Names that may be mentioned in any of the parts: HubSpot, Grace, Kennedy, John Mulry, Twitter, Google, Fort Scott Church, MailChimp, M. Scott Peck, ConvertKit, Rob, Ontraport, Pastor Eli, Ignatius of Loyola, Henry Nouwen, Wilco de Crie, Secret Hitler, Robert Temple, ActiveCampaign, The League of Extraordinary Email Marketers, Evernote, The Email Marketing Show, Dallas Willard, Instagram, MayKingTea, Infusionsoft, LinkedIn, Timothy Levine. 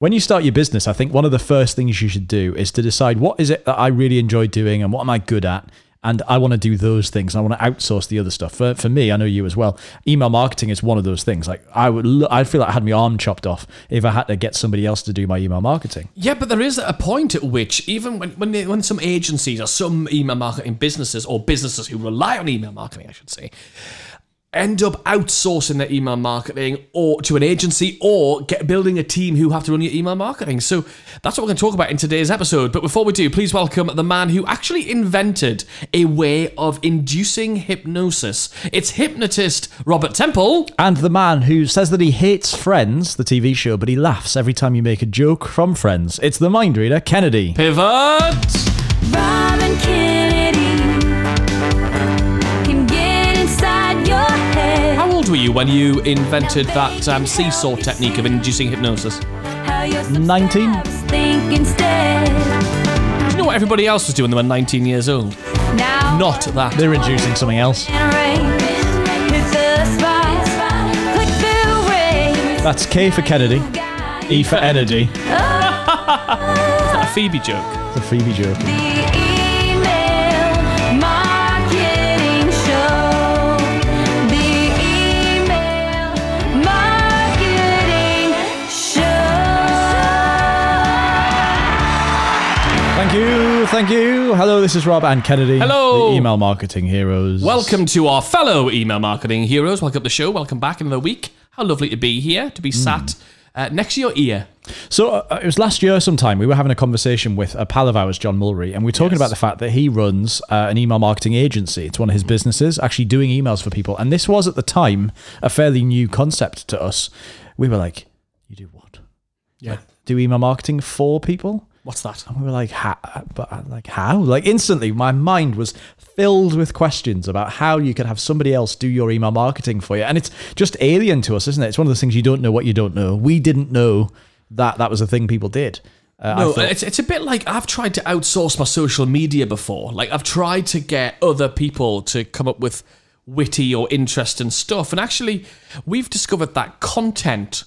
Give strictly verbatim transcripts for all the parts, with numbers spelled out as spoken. When you start your business, I think one of the first things you should do is to decide, what is it that I really enjoy doing and what am I good at? And I want to do those things. I want to outsource the other stuff. For, for me, I know you as well, email marketing is one of those things. Like I would, I feel like I had my arm chopped off if I had to get somebody else to do my email marketing. Yeah, but there is a point at which, even when when, they, when some agencies or some email marketing businesses or businesses who rely on email marketing, I should say, end up outsourcing their email marketing or to an agency or get building a team who have to run your email marketing. So that's what we're going to talk about in today's episode. But before we do, please welcome the man who actually invented a way of inducing hypnosis. It's hypnotist Robert Temple. And the man who says that he hates Friends, the T V show, but he laughs every time you make a joke from Friends. It's the mind reader, Kennedy. Pivot! Robin Kennedy. How old were you when you invented that um, seesaw technique of inducing hypnosis? nineteen. Do you know what everybody else was doing when they were nineteen years old? Now not that. They're inducing something else. That's K for Kennedy, E for Energy. Is that a Phoebe joke? It's a Phoebe joke. Thank you, thank you. Hello, this is Rob and Kennedy. Hello. The Email Marketing Heroes. Welcome to our fellow Email Marketing Heroes. Welcome to the show. Welcome back in another week. How lovely to be here, to be mm. sat uh, next to your ear. So uh, it was last year sometime, we were having a conversation with a pal of ours, John Mulry, and we were talking yes. about the fact that he runs uh, an email marketing agency. It's one of his businesses, actually doing emails for people. And this was, at the time, a fairly new concept to us. We were like, you do what? Yeah. Like, do email marketing for people? What's that? And we were like, how? But like, how? Like, instantly, my mind was filled with questions about how you could have somebody else do your email marketing for you. And it's just alien to us, isn't it? It's one of those things you don't know what you don't know. We didn't know that that was a thing people did. Uh, no, thought, it's it's a bit like I've tried to outsource my social media before. Like, I've tried to get other people to come up with witty or interesting stuff. And actually, we've discovered that content,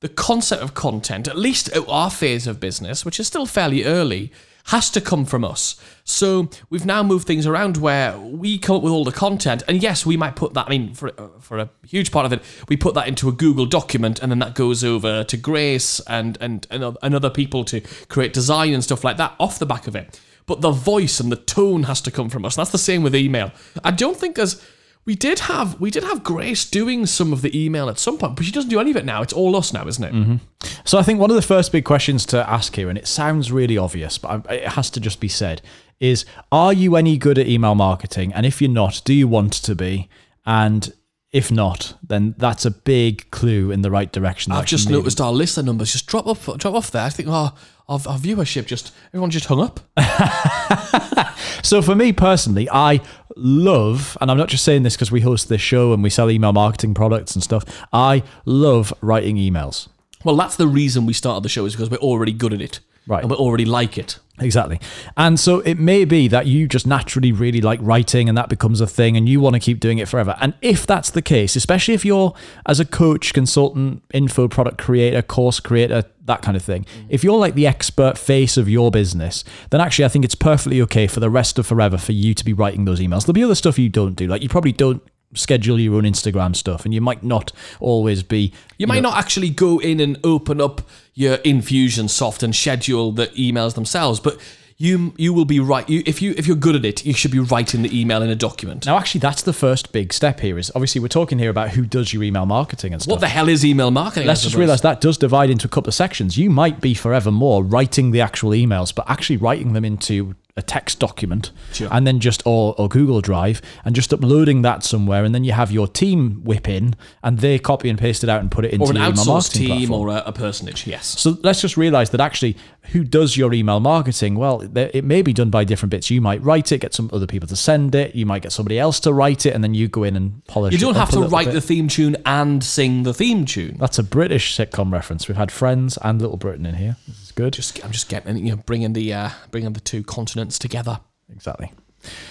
the concept of content, at least at our phase of business, which is still fairly early, has to come from us. So we've now moved things around where we come up with all the content. And yes, we might put that, I mean, for, for a huge part of it, we put that into a Google document, and then that goes over to Grace and, and, and, and other people to create design and stuff like that off the back of it. But the voice and the tone has to come from us. And that's the same with email. I don't think there's... We did have we did have Grace doing some of the email at some point, but she doesn't do any of it now. It's all us now, isn't it? Mm-hmm. So I think one of the first big questions to ask here, and it sounds really obvious, but it has to just be said, is are you any good at email marketing? And if you're not, do you want to be? And if not, then that's a big clue in the right direction. I've just noticed our listener numbers just drop up, drop off there. I think our our, our viewership just, everyone just hung up. So for me personally, I love, and I'm not just saying this because we host this show and we sell email marketing products and stuff, I love writing emails. Well, that's the reason we started the show, is because we're already good at it. Right. And we already like it. Exactly. And so it may be that you just naturally really like writing and that becomes a thing and you want to keep doing it forever. And if that's the case, especially if you're as a coach, consultant, info product creator, course creator, that kind of thing, mm-hmm. if you're like the expert face of your business, then actually I think it's perfectly okay for the rest of forever for you to be writing those emails. There'll be other stuff you don't do. Like you probably don't schedule your own Instagram stuff, and you might not always be... You, you might know, not actually go in and open up your Infusionsoft and schedule the emails themselves, but you you will be right. You, if, you, if you're good at it, you should be writing the email in a document. Now, actually, that's the first big step here is, obviously, we're talking here about who does your email marketing and stuff. What the hell is email marketing? Let's just realise that does divide into a couple of sections. You might be forevermore writing the actual emails, but actually writing them into a text document, sure. and then just or, or Google Drive, and just uploading that somewhere, and then you have your team whip in and they copy and paste it out and put it into your email marketing team platform. Or a, a personage, yes. So let's just realize that actually who does your email marketing? Well, it may be done by different bits. You might write it, get some other people to send it. You might get somebody else to write it, and then you go in and polish it. You don't it have to write bit. the theme tune and sing the theme tune. That's a British sitcom reference. We've had Friends and Little Britain in here. This is good. Just, I'm just getting, you know, bringing the uh, bringing the two continents together. Exactly.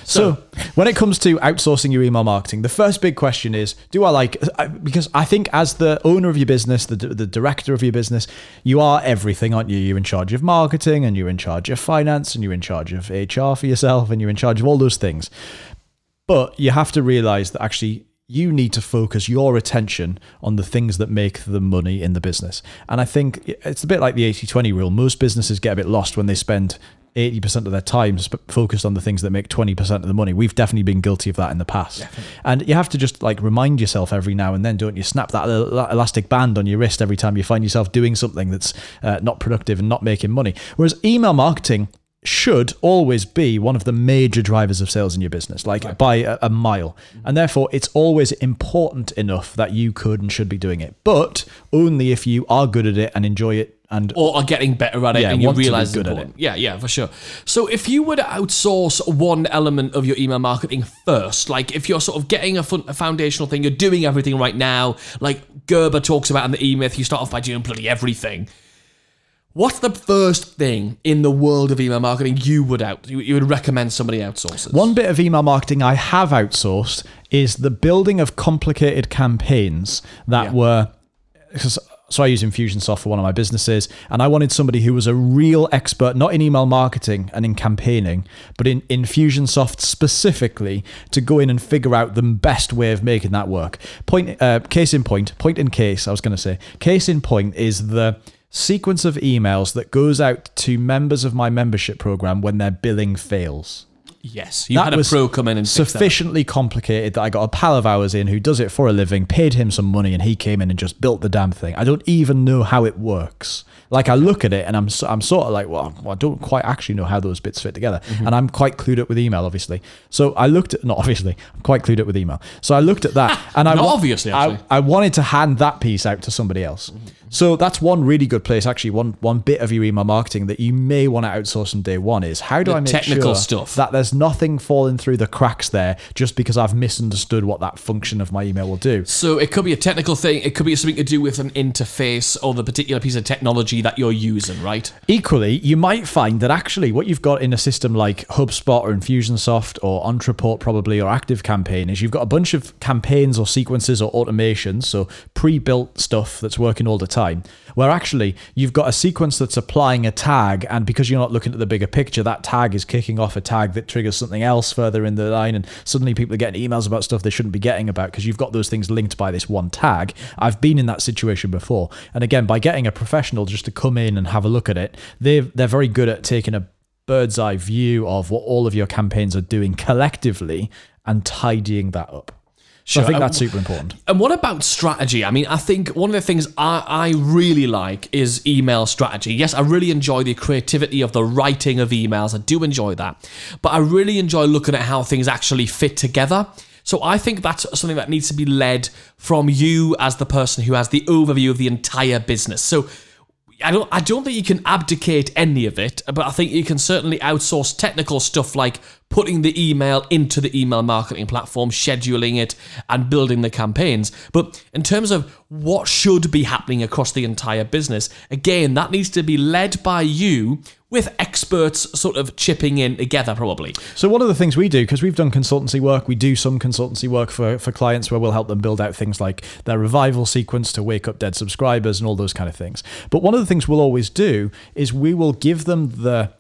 So, so when it comes to outsourcing your email marketing, the first big question is, do I like, because I think as the owner of your business, the, the director of your business, you are everything, aren't you? You're in charge of marketing, and you're in charge of finance, and you're in charge of H R for yourself, and you're in charge of all those things. But you have to realize that actually you need to focus your attention on the things that make the money in the business. And I think it's a bit like the eighty twenty rule. Most businesses get a bit lost when they spend eighty percent of their time focused on the things that make twenty percent of the money. We've definitely been guilty of that in the past. Definitely. And you have to just like remind yourself every now and then, don't you? Snap that elastic band on your wrist every time you find yourself doing something that's uh, not productive and not making money. Whereas email marketing should always be one of the major drivers of sales in your business, like right. by a, a mile. Mm-hmm. And therefore it's always important enough that you could and should be doing it, but only if you are good at it and enjoy it. And or are getting better at it, yeah, and you realize good at it. Yeah, yeah, for sure. So if you were to outsource one element of your email marketing first, like if you're sort of getting a, fun, a foundational thing, you're doing everything right now, like Gerber talks about in The E-Myth, you start off by doing bloody everything. What's the first thing in the world of email marketing you would out you, you would recommend somebody outsources? One bit of email marketing I have outsourced is the building of complicated campaigns that yeah. were... So I use Infusionsoft for one of my businesses, and I wanted somebody who was a real expert, not in email marketing and in campaigning, but in Infusionsoft specifically, to go in and figure out the best way of making that work. Point, uh, case in point, point in case, I was going to say, case in point is the sequence of emails that goes out to members of my membership program when their billing fails. Yes, you that had a was pro come in and sufficiently that. complicated that I got a pal of ours in who does it for a living, paid him some money, and he came in and just built the damn thing. I don't even know how it works. Like I look at it and I'm so, I'm sort of like, well, I don't quite actually know how those bits fit together. Mm-hmm. And I'm quite clued up with email, obviously. So I looked at, not obviously, I'm quite clued up with email. So I looked at that and I, wa- obviously, I, I wanted to hand that piece out to somebody else. Mm-hmm. So that's one really good place, actually, one one bit of your email marketing that you may want to outsource on day one is, how do the I make technical sure stuff. that there's nothing falling through the cracks there just because I've misunderstood what that function of my email will do? So it could be a technical thing. It could be something to do with an interface or the particular piece of technology that you're using, right? Equally, you might find that actually what you've got in a system like HubSpot or Infusionsoft or Ontraport probably or ActiveCampaign is you've got a bunch of campaigns or sequences or automations, so pre-built stuff that's working all the time, where actually you've got a sequence that's applying a tag, and because you're not looking at the bigger picture, that tag is kicking off a tag that triggers something else further in the line, and suddenly people are getting emails about stuff they shouldn't be getting about because you've got those things linked by this one tag. I've been in that situation before, and again, by getting a professional just to come in and have a look at it, they're they're very good at taking a bird's eye view of what all of your campaigns are doing collectively and tidying that up. Sure. So I think that's super important. And what about strategy? I mean, I think one of the things I, I really like is email strategy. Yes, I really enjoy the creativity of the writing of emails. I do enjoy that. But I really enjoy looking at how things actually fit together. So I think that's something that needs to be led from you as the person who has the overview of the entire business. So I don't, I don't think you can abdicate any of it, but I think you can certainly outsource technical stuff like putting the email into the email marketing platform, scheduling it, and building the campaigns. But in terms of what should be happening across the entire business, again, that needs to be led by you with experts sort of chipping in together, probably. So one of the things we do, because we've done consultancy work, we do some consultancy work for, for clients where we'll help them build out things like their revival sequence to wake up dead subscribers and all those kind of things. But one of the things we'll always do is we will give them the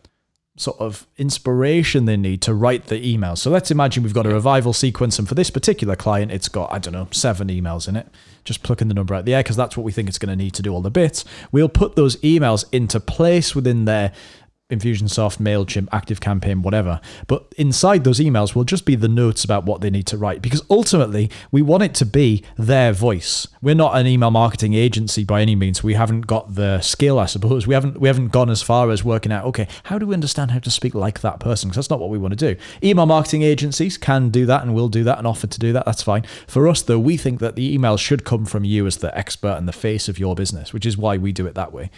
sort of inspiration they need to write the email. So let's imagine we've got a revival sequence, and for this particular client, it's got, I don't know, seven emails in it. Just plucking the number out the air because that's what we think it's going to need to do all the bits. We'll put those emails into place within their Infusionsoft, MailChimp, ActiveCampaign, whatever. But inside those emails will just be the notes about what they need to write, because ultimately we want it to be their voice. We're not an email marketing agency by any means. We haven't got the skill, I suppose. We haven't we haven't gone as far as working out, okay, how do we understand how to speak like that person? Because that's not what we want to do. Email marketing agencies can do that and will do that and offer to do that. That's fine. For us, though, we think that the email should come from you as the expert and the face of your business, which is why we do it that way.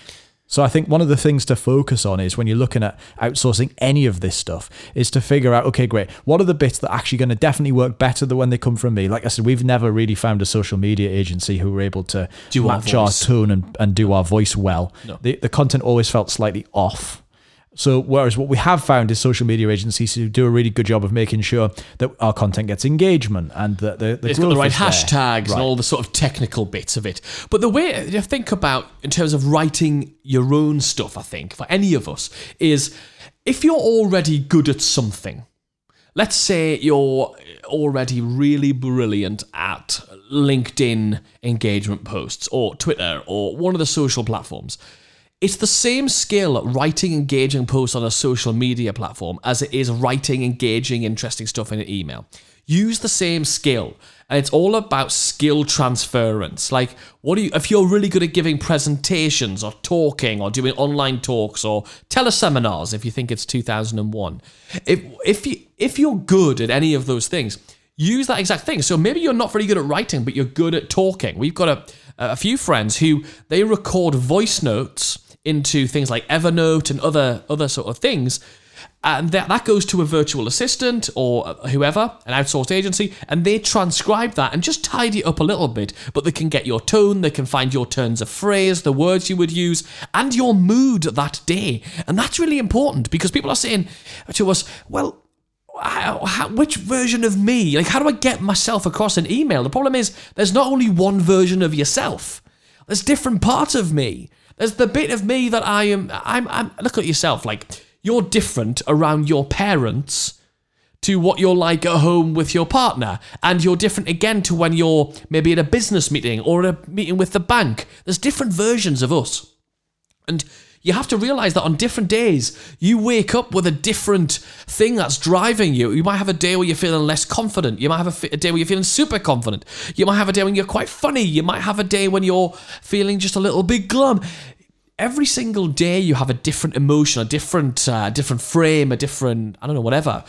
So I think one of the things to focus on is when you're looking at outsourcing any of this stuff is to figure out, okay, great, what are the bits that are actually going to definitely work better than when they come from me? Like I said, we've never really found a social media agency who were able to match our tone and, and do our voice well. No. The, the content always felt slightly off. So whereas what we have found is social media agencies who do a really good job of making sure that our content gets engagement and that the, the it's got the right hashtags right. and all the sort of technical bits of it. But the way you think about in terms of writing your own stuff, I think for any of us is if you're already good at something, let's say you're already really brilliant at LinkedIn engagement posts or Twitter or one of the social platforms. It's the same skill writing engaging posts on a social media platform as it is writing engaging interesting stuff in an email. Use the same skill, and it's all about skill transference. Like, what do you if you're really good at giving presentations or talking or doing online talks or teleseminars? If you think it's two thousand one, if if you if you're good at any of those things, use that exact thing. So maybe you're not very good at writing, but you're good at talking. We've got a a few friends who they record voice notes into things like Evernote and other other sort of things. And that, that goes to a virtual assistant or whoever, an outsourced agency, and they transcribe that and just tidy it up a little bit. But they can get your tone, they can find your turns of phrase, the words you would use, and your mood that day. And that's really important because people are saying to us, well, How, how, which version of me? Like, how do I get myself across an email? The problem is there's not only one version of yourself. There's different parts of me. There's the bit of me that I am. I'm. I'm look at yourself. Like, you're different around your parents to what you're like at home with your partner, and you're different again to when you're maybe at a business meeting or a meeting with the bank. There's different versions of us, and you have to realize that on different days, you wake up with a different thing that's driving you. You might have a day where you're feeling less confident. You might have a, f- a day where you're feeling super confident. You might have a day when you're quite funny. You might have a day when you're feeling just a little bit glum. Every single day, you have a different emotion, a different, uh, different frame, a different, I don't know, whatever.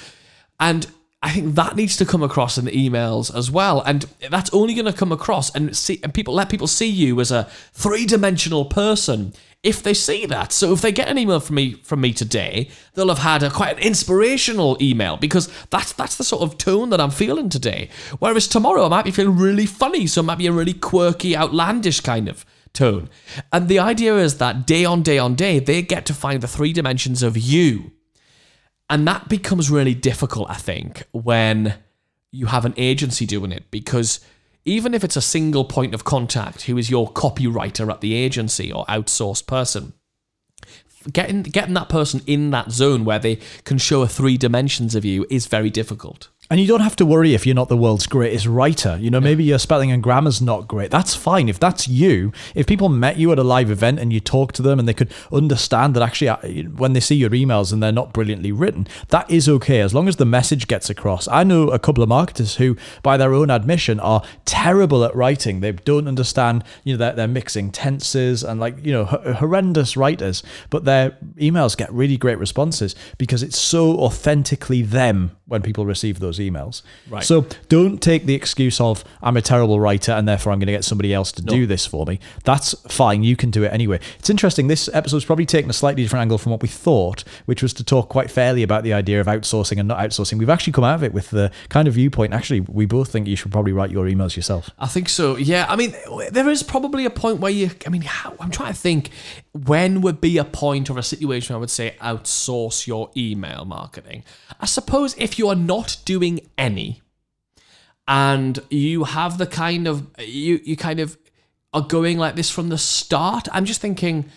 And I think that needs to come across in the emails as well. And that's only going to come across and see and people let people see you as a three-dimensional person if they see that. So if they get an email from me from me today, they'll have had a quite an inspirational email because that's that's the sort of tone that I'm feeling today. Whereas tomorrow I might be feeling really funny, so it might be a really quirky, outlandish kind of tone. And the idea is that day on day on day, they get to find the three dimensions of you. And that becomes really difficult, I think, when you have an agency doing it, because even if it's a single point of contact who is your copywriter at the agency or outsourced person, getting getting that person in that zone where they can show three dimensions of you is very difficult. And you don't have to worry if you're not the world's greatest writer. You know, maybe your spelling and grammar's not great. That's fine. If that's you, if people met you at a live event and you talked to them and they could understand that actually when they see your emails and they're not brilliantly written, that is okay as long as the message gets across. I know a couple of marketers who, by their own admission, are terrible at writing. They don't understand, you know, they're, they're mixing tenses and like, you know, h- horrendous writers, but their emails get really great responses because it's so authentically them when people receive those emails. Right. So don't take the excuse of, I'm a terrible writer and therefore I'm going to get somebody else to no. do this for me. That's fine. You can do it anyway. It's interesting. This episode's probably taken a slightly different angle from what we thought, which was to talk quite fairly about the idea of outsourcing and not outsourcing. We've actually come out of it with the kind of viewpoint. Actually, we both think you should probably write your emails yourself. I think so. Yeah. I mean, there is probably a point where you, I mean, how, I'm trying to think when would be a point or a situation where I would say outsource your email marketing. I suppose if you are not doing any, and you have the kind of you you kind of are going like this from the start. I'm just thinking,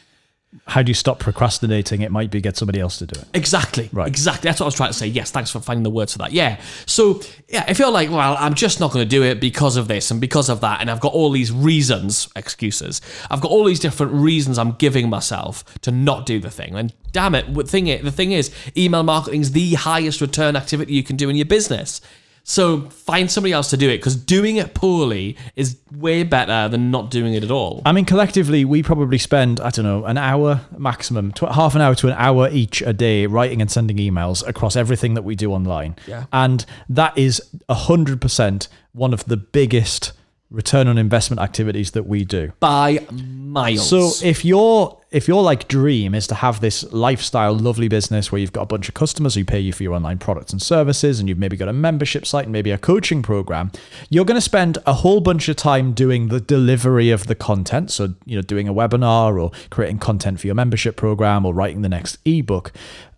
how do you stop procrastinating? It might be get somebody else to do it. Exactly, right? Exactly. That's what I was trying to say. Yes, thanks for finding the words for that. Yeah. So yeah, if you're like, well, I'm just not going to do it because of this and because of that, and I've got all these reasons, excuses. I've got all these different reasons I'm giving myself to not do the thing. And damn it, the thing the thing is, email marketing is the highest return activity you can do in your business. So find somebody else to do it, because doing it poorly is way better than not doing it at all. I mean, collectively, we probably spend, I don't know, an hour maximum, tw- half an hour to an hour each a day writing and sending emails across everything that we do online. Yeah. And that is one hundred percent one of the biggest return on investment activities that we do. By miles. So if you're if your like dream is to have this lifestyle, lovely business where you've got a bunch of customers who pay you for your online products and services, and you've maybe got a membership site and maybe a coaching program, you're going to spend a whole bunch of time doing the delivery of the content. So, you know, doing a webinar or creating content for your membership program or writing the next ebook.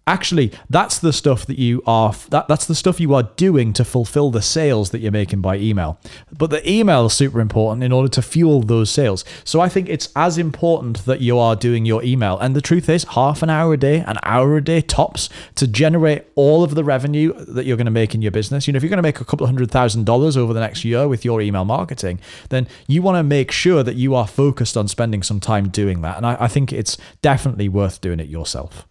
Actually, that's the stuff that you are that, that's the stuff you are doing to fulfill the sales that you're making by email. But the email is super important in order to fuel those sales. So I think it's as important that you are doing your email. And the truth is, half an hour a day, an hour a day tops, to generate all of the revenue that you're going to make in your business. You know, if you're going to make a couple of hundred thousand dollars over the next year with your email marketing, then you want to make sure that you are focused on spending some time doing that. And I, I think it's definitely worth doing it yourself.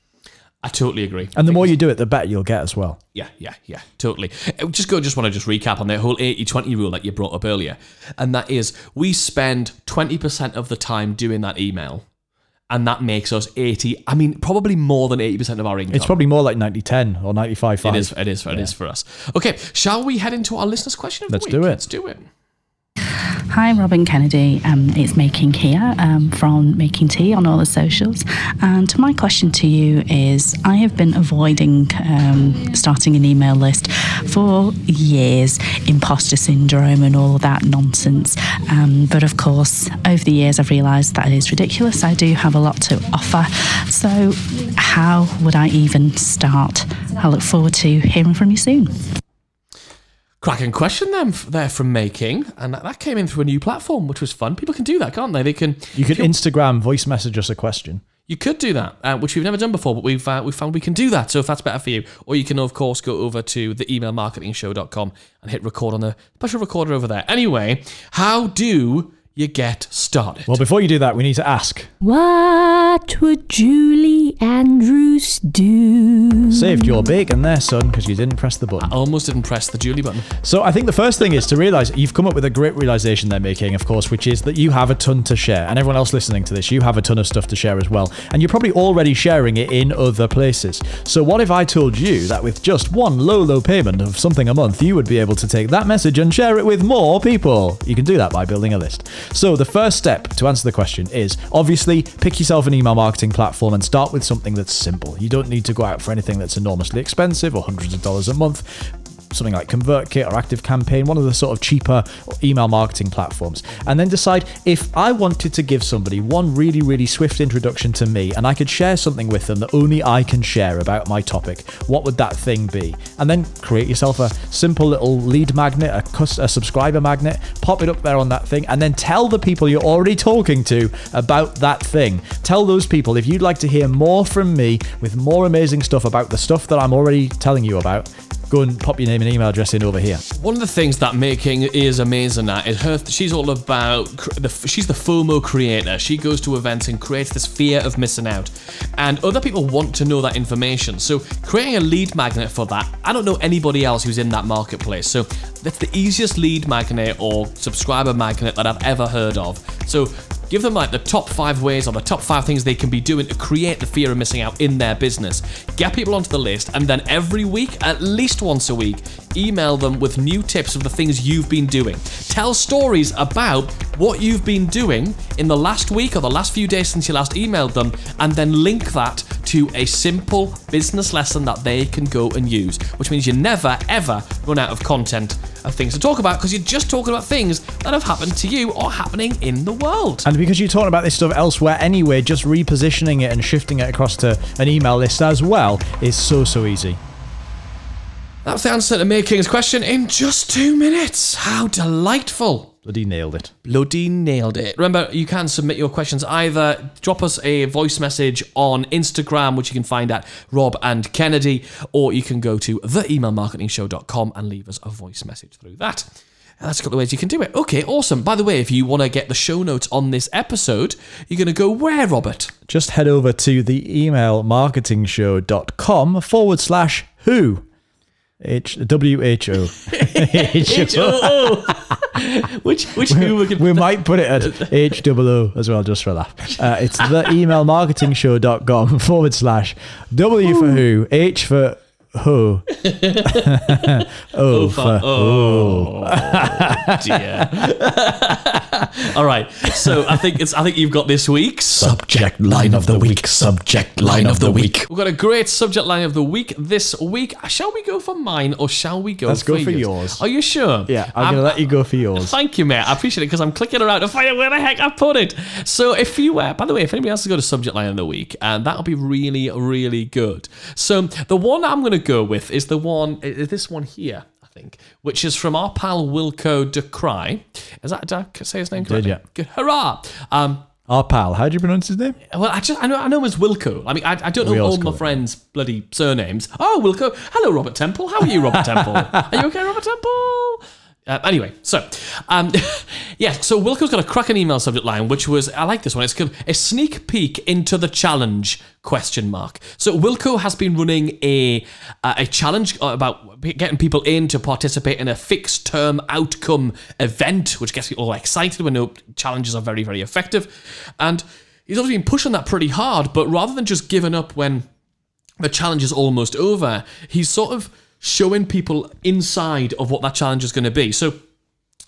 I totally agree. And the more you do it, the better you'll get as well. Yeah, yeah, yeah, totally. Just go. Just want to just recap on that whole eighty twenty rule that you brought up earlier. And that is, we spend twenty percent of the time doing that email. And that makes us eighty, I mean, probably more than eighty percent of our income. It's probably more like ninety ten or ninety-five five. It is, it is, it yeah. is for us. Okay, shall we head into our listeners' question of the week? Let's do it. Let's do it. Hi, I'm Robin Kennedy. Um, it's MayKingTea um, from MayKingTea on all the socials. And my question to you is, I have been avoiding um, starting an email list for years, imposter syndrome and all that nonsense. Um, but of course, over the years, I've realised that it is ridiculous. I do have a lot to offer. So how would I even start? I look forward to hearing from you soon. Cracking question then there from MayKing, and that came in through a new platform, which was fun. People can do that, can't they? They can. You can Instagram voice message us a question. You could do that, uh, which we've never done before, but we've uh, we found we can do that. So if that's better for you, or you can of course go over to the email marketing show dot com and hit record on the special recorder over there. Anyway, how do you get started? Well, before you do that, we need to ask, what would Julie Andrews do? Saved your bacon there, son, because you didn't press the button. I almost didn't press the Julie button. So I think the first thing is to realise, you've come up with a great realisation they're making, of course, which is that you have a ton to share. And everyone else listening to this, you have a ton of stuff to share as well. And you're probably already sharing it in other places. So what if I told you that with just one low, low payment of something a month, you would be able to take that message and share it with more people? You can do that by building a list. So the first step to answer the question is, obviously, pick yourself an email marketing platform and start with something that's simple. You don't need to go out for anything that's enormously expensive or hundreds of dollars a month. Something like ConvertKit or ActiveCampaign, one of the sort of cheaper email marketing platforms. And then decide, if I wanted to give somebody one really, really swift introduction to me and I could share something with them that only I can share about my topic, what would that thing be? And then create yourself a simple little lead magnet, a, cus- a subscriber magnet, pop it up there on that thing, and then tell the people you're already talking to about that thing. Tell those people, if you'd like to hear more from me with more amazing stuff about the stuff that I'm already telling you about, go and pop your name and email address in over here. One of the things that MayKing is amazing at is her. She's all about the. She's the FOMO creator. She goes to events and creates this fear of missing out, and other people want to know that information. So creating a lead magnet for that. I don't know anybody else who's in that marketplace. So that's the easiest lead magnet or subscriber magnet that I've ever heard of. So give them like the top five ways or the top five things they can be doing to create the fear of missing out in their business. Get people onto the list, and then every week, at least once a week, email them with new tips of the things you've been doing. Tell stories about what you've been doing in the last week or the last few days since you last emailed them, and then link that to a simple business lesson that they can go and use, which means you never, ever run out of content and things to talk about, because you're just talking about things that have happened to you or happening in the world. And because you're talking about this stuff elsewhere anyway, just repositioning it and shifting it across to an email list as well is so, so easy. That's the answer to MayKing's question in just two minutes. How delightful. Bloody nailed it. Bloody nailed it. Remember, you can submit your questions either. Drop us a voice message on Instagram, which you can find at Rob and Kennedy, or you can go to the email marketing show dot com and leave us a voice message through that. That's a couple of ways you can do it. Okay, awesome. By the way, if you want to get the show notes on this episode, you're going to go where, Robert? Just head over to the email marketing show dot com forward slash who. H W H O H O O. Which which we, we, we might put it at H double O as well, just for a laugh. Uh, it's the email marketing show dot com forward slash W for who, H for Oh. oh, oh, oh, dear. All right. So I think it's, I think you've got this week's subject line of the week, subject line of the week. We've got a great subject line of the week this week. Shall we go for mine or shall we go Let's for yours? Let's go for yours. yours. Are you sure? Yeah, I'm, I'm going to let you go for yours. Thank you, mate. I appreciate it because I'm clicking around to find out where the heck I put it. So if you were, by the way, if anybody else has got a subject line of the week, and that'll be really, really good. So the one I'm going to go with is the one, is this one here, I think, which is from our pal Wilco de Crie. Is that, did I say his name correctly? Did, yeah. Good, hurrah! Um, our pal, how do you pronounce his name? Well, I just I know I know him as Wilco. I mean, I, I don't know we all my friends' it. bloody surnames. Oh, Wilco. Hello, Robert Temple. How are you, Robert Temple? Are you okay, Robert Temple? Uh, anyway, so, um, yeah, so Wilco's got a cracking email subject line, which was, I like this one, it's called a sneak peek into the challenge, question mark. So Wilco has been running a uh, a challenge about getting people in to participate in a fixed term outcome event, which gets people excited when no challenges are very, very effective. And he's obviously been pushing that pretty hard, but rather than just giving up when the challenge is almost over, he's sort of showing people inside of what that challenge is going to be. So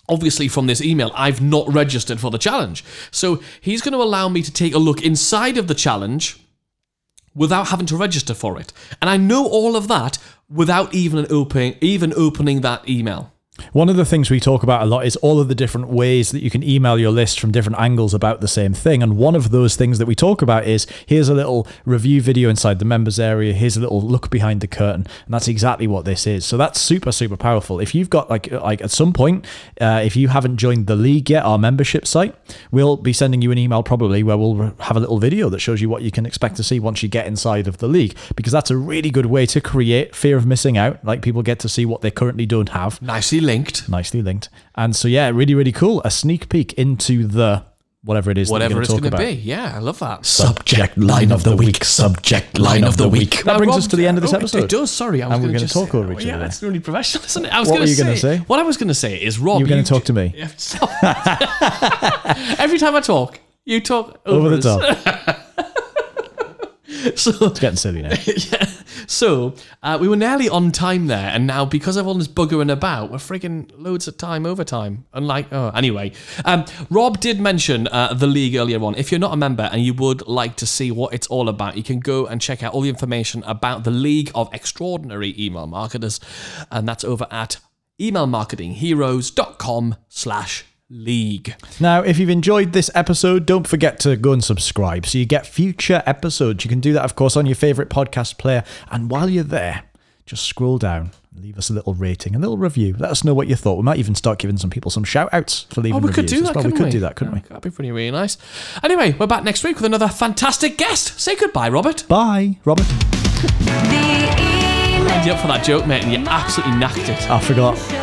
obviously from this email, I've not registered for the challenge. So he's going to allow me to take a look inside of the challenge without having to register for it. And I know all of that without even opening, even opening that email. One of the things we talk about a lot is all of the different ways that you can email your list from different angles about the same thing. And one of those things that we talk about is, here's a little review video inside the members area. Here's a little look behind the curtain. And that's exactly what this is. So that's super, super powerful. If you've got like, like at some point, uh, if you haven't joined the League yet, our membership site, we'll be sending you an email probably where we'll have a little video that shows you what you can expect to see once you get inside of the League, because that's a really good way to create fear of missing out. Like, people get to see what they currently don't have. Nicely linked. Linked. Nicely linked. And so, yeah, really, really cool. A sneak peek into the whatever it is whatever that it's going to be. Yeah, I love that. Subject line of the week. Subject line of the week. That brings us to the end of this episode. It does, sorry. I was and we're going to talk over each other. Yeah, that's really professional, isn't it? I was what were you going to say? What I was going to say is, Rob, you were going to talk to me. Every time I talk, you talk over, over the top. So, it's getting silly now. Yeah. So, uh, we were nearly on time there, and now because everyone's buggering about, we're frigging loads of time over time. Unlike, oh, anyway. Um, Rob did mention uh, the League earlier on. If you're not a member and you would like to see what it's all about, you can go and check out all the information about the League of Extraordinary Email Marketers, and that's over at emailmarketingheroes.com slash League. Now, if you've enjoyed this episode, don't forget to go and subscribe so you get future episodes. You can do that, of course, on your favorite podcast player. And while you're there, just scroll down and leave us a little rating, a little review. Let us know what you thought. We might even start giving some people some shout outs for leaving oh, we reviews. Could do that, probably we could we? do that, couldn't yeah, we? That'd be pretty really nice. Anyway, we're back next week with another fantastic guest. Say goodbye, Robert. Bye, Robert. The email. I lined you up for that joke, mate, and you absolutely knocked it. I forgot.